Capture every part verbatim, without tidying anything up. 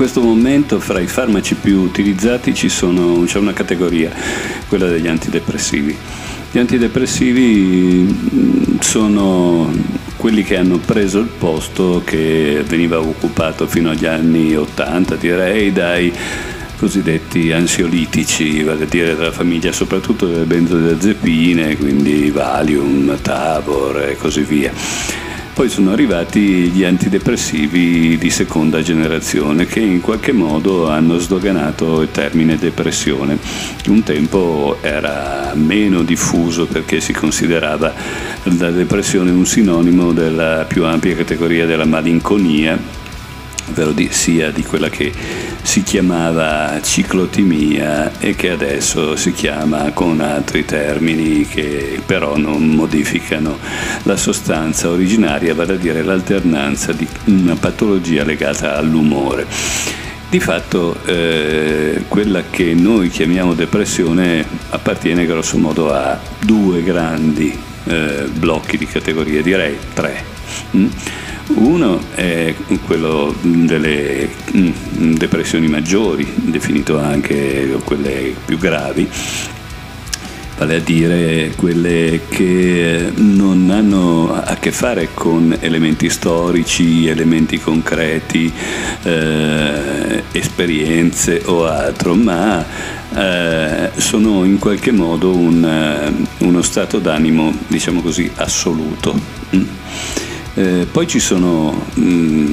questo momento fra i farmaci più utilizzati ci sono, c'è una categoria, quella degli antidepressivi. Gli antidepressivi sono quelli che hanno preso il posto che veniva occupato fino agli anni ottanta, direi, dai cosiddetti ansiolitici, vale a dire dalla famiglia soprattutto delle benzodiazepine, quindi Valium, Tavor e così via. Poi sono arrivati gli antidepressivi di seconda generazione che in qualche modo hanno sdoganato il termine depressione. Un tempo era meno diffuso perché si considerava la depressione un sinonimo della più ampia categoria della malinconia, ovvero di, sia di quella che si chiamava ciclotimia e che adesso si chiama con altri termini che però non modificano la sostanza originaria, vale a dire l'alternanza di una patologia legata all'umore. Di fatto eh, quella che noi chiamiamo depressione appartiene grosso modo a due grandi eh, blocchi di categorie, direi tre. Mm? Uno è quello delle depressioni maggiori, definito anche quelle più gravi, vale a dire quelle che non hanno a che fare con elementi storici, elementi concreti, eh, esperienze o altro, ma eh, sono in qualche modo un, uno stato d'animo, diciamo così, assoluto. Mm? Eh, poi ci sono, mh,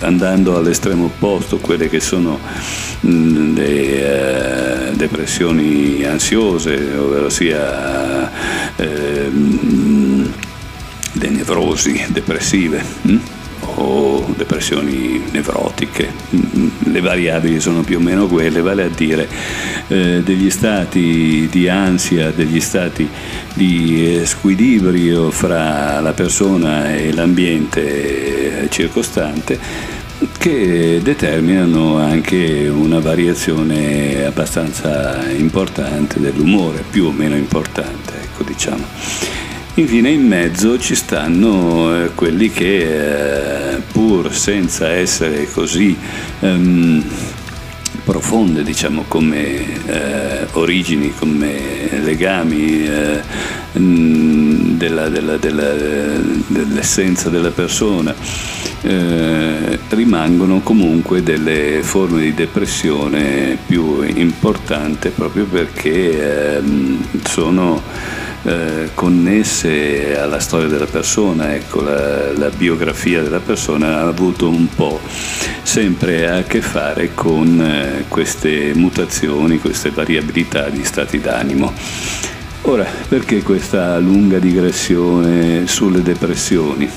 andando all'estremo opposto, quelle che sono mh, le eh, depressioni ansiose, ovvero sia eh, mh, le nevrosi depressive mh? o depressioni nevrotiche. Mh, le variabili sono più o meno quelle, vale a dire eh, degli stati di ansia, degli stati di squilibrio fra la persona e l'ambiente circostante, che determinano anche una variazione abbastanza importante dell'umore, più o meno importante, ecco, diciamo. Infine in mezzo ci stanno quelli che, pur senza essere così ehm, profonde, diciamo, come eh, origini, come legami eh, della, della, della, dell'essenza della persona, eh, rimangono comunque delle forme di depressione più importante, proprio perché eh, sono Eh, connesse alla storia della persona, ecco, la, la biografia della persona ha avuto un po' sempre a che fare con eh, queste mutazioni, queste variabilità di stati d'animo. Ora, perché questa lunga digressione sulle depressioni?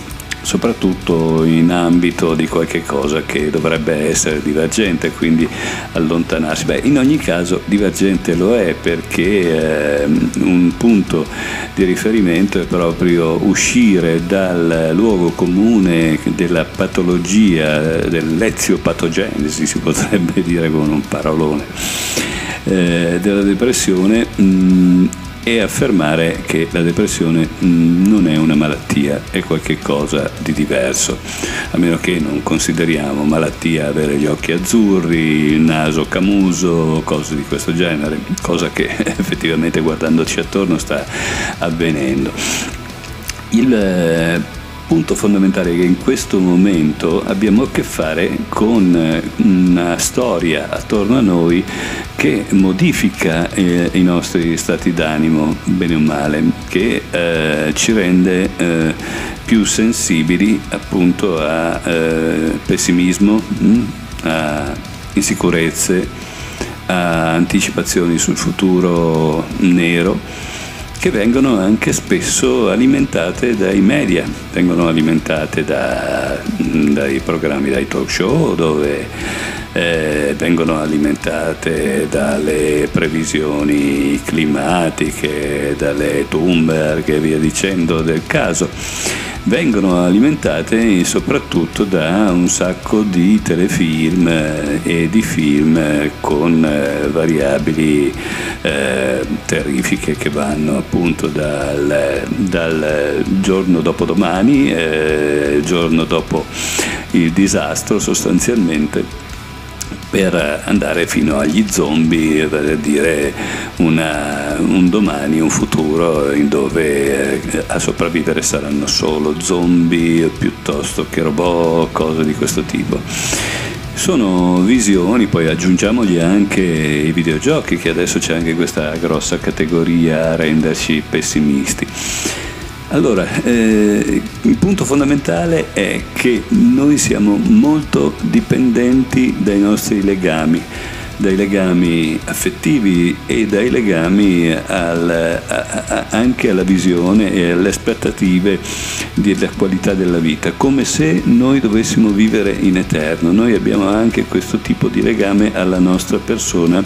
Soprattutto in ambito di qualche cosa che dovrebbe essere divergente, quindi allontanarsi. Beh, in ogni caso divergente lo è, perché eh, un punto di riferimento è proprio uscire dal luogo comune della patologia, dell'eziopatogenesi, si potrebbe dire con un parolone, eh, della depressione, mh, e affermare che la depressione non è una malattia, è qualcosa di diverso, a meno che non consideriamo malattia avere gli occhi azzurri, il naso camuso, cose di questo genere, cosa che effettivamente guardandoci attorno sta avvenendo. Il punto fondamentale è che in questo momento abbiamo a che fare con una storia attorno a noi che modifica eh, i nostri stati d'animo, bene o male, che eh, ci rende eh, più sensibili appunto a eh, pessimismo, mh, a insicurezze, a anticipazioni sul futuro nero, che vengono anche spesso alimentate dai media, vengono alimentate da, mh, dai programmi, dai talk show, dove Eh, vengono alimentate dalle previsioni climatiche, dalle Bloomberg e via dicendo del caso, vengono alimentate soprattutto da un sacco di telefilm e di film con variabili eh, terrifiche che vanno appunto dal, dal giorno dopo domani, eh, giorno dopo il disastro sostanzialmente, per andare fino agli zombie, per dire una, un domani, un futuro in dove a sopravvivere saranno solo zombie piuttosto che robot, cose di questo tipo. Sono visioni, poi aggiungiamogli anche i videogiochi, che adesso c'è anche questa grossa categoria a renderci pessimisti. Allora, eh, il punto fondamentale è che noi siamo molto dipendenti dai nostri legami, dai legami affettivi e dai legami al, a, a, anche alla visione e alle aspettative della qualità della vita, come se noi dovessimo vivere in eterno. Noi abbiamo anche questo tipo di legame alla nostra persona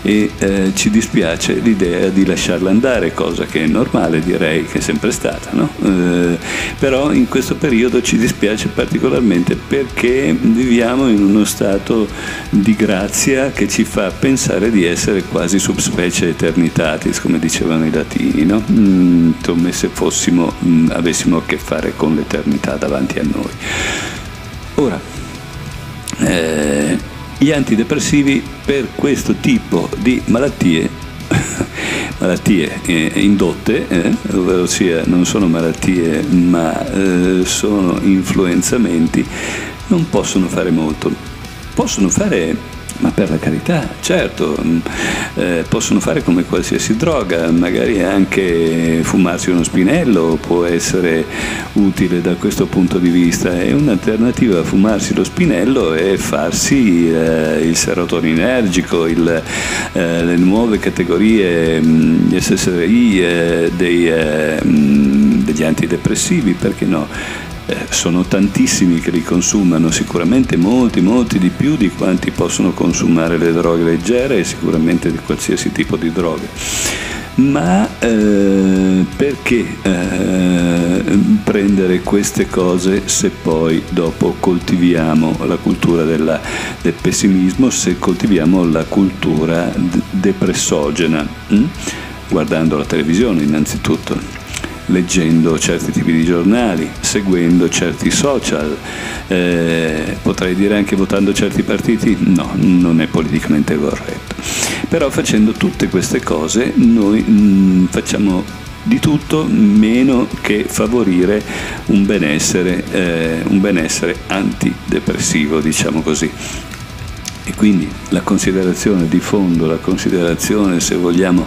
e eh, ci dispiace l'idea di lasciarla andare, cosa che è normale, direi che è sempre stata, no? Eh, però in questo periodo ci dispiace particolarmente perché viviamo in uno stato di grazia che ci fa pensare di essere quasi subspecie eternitatis, come dicevano i latini, no? Mm, come se fossimo, mm, avessimo a che fare con l'eternità davanti a noi. Ora, eh, gli antidepressivi per questo tipo di malattie, malattie eh, indotte, eh, ovvero sia non sono malattie ma eh, sono influenzamenti, non possono fare molto. Possono fare, ma per la carità, certo, eh, possono fare come qualsiasi droga, magari anche fumarsi uno spinello può essere utile da questo punto di vista, e un'alternativa a fumarsi lo spinello è farsi eh, il serotoninergico, il, eh, le nuove categorie mh, gli S S R I eh, dei, eh, mh, degli antidepressivi, perché no? Sono tantissimi che li consumano, sicuramente molti, molti di più di quanti possono consumare le droghe leggere e sicuramente di qualsiasi tipo di droghe. Ma eh, perché eh, prendere queste cose se poi dopo coltiviamo la cultura della, del pessimismo, se coltiviamo la cultura d- depressogena, hm? guardando la televisione innanzitutto, leggendo certi tipi di giornali, seguendo certi social, eh, potrei dire anche votando certi partiti, no, non è politicamente corretto. Però facendo tutte queste cose noi mh, facciamo di tutto meno che favorire un benessere, eh, un benessere antidepressivo, diciamo così. E quindi la considerazione di fondo, la considerazione, se vogliamo,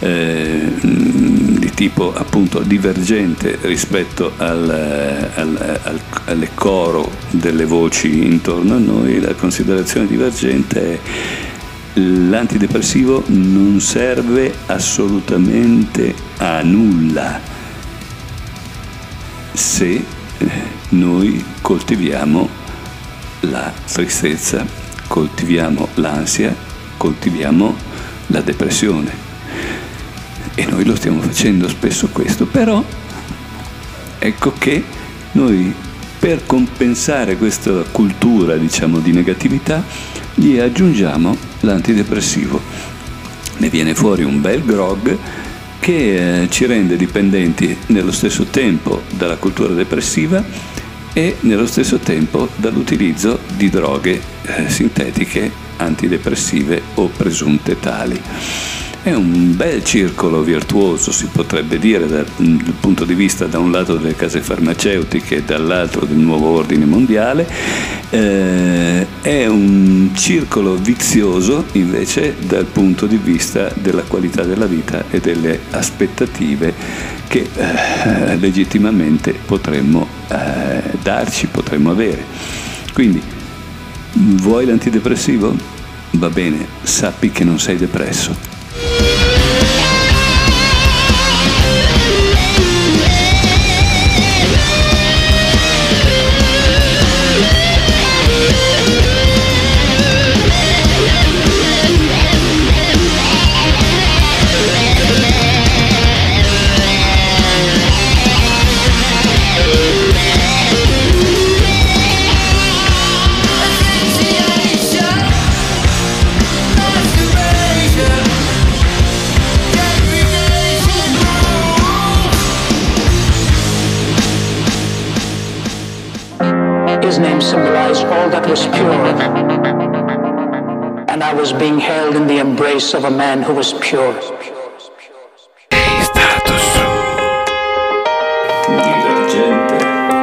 eh, di tipo appunto divergente rispetto al, al, al, al coro delle voci intorno a noi, la considerazione divergente è: l'antidepressivo non serve assolutamente a nulla se noi coltiviamo la tristezza, coltiviamo l'ansia, coltiviamo la depressione, e noi lo stiamo facendo spesso questo. Però ecco che noi, per compensare questa cultura, diciamo, di negatività, gli aggiungiamo l'antidepressivo, ne viene fuori un bel grog che eh, ci rende dipendenti nello stesso tempo dalla cultura depressiva e nello stesso tempo dall'utilizzo di droghe eh, sintetiche antidepressive o presunte tali. È un bel circolo virtuoso, si potrebbe dire, dal, dal punto di vista da un lato delle case farmaceutiche e dall'altro del nuovo ordine mondiale. Eh, è un circolo vizioso invece dal punto di vista della qualità della vita e delle aspettative che eh, legittimamente potremmo eh, darci, potremmo avere. Quindi, vuoi l'antidepressivo? Va bene, sappi che non sei depresso. His name symbolized all that was pure. and I was being held in the embrace of a man who was pure. Ehi, stato su. Divergente.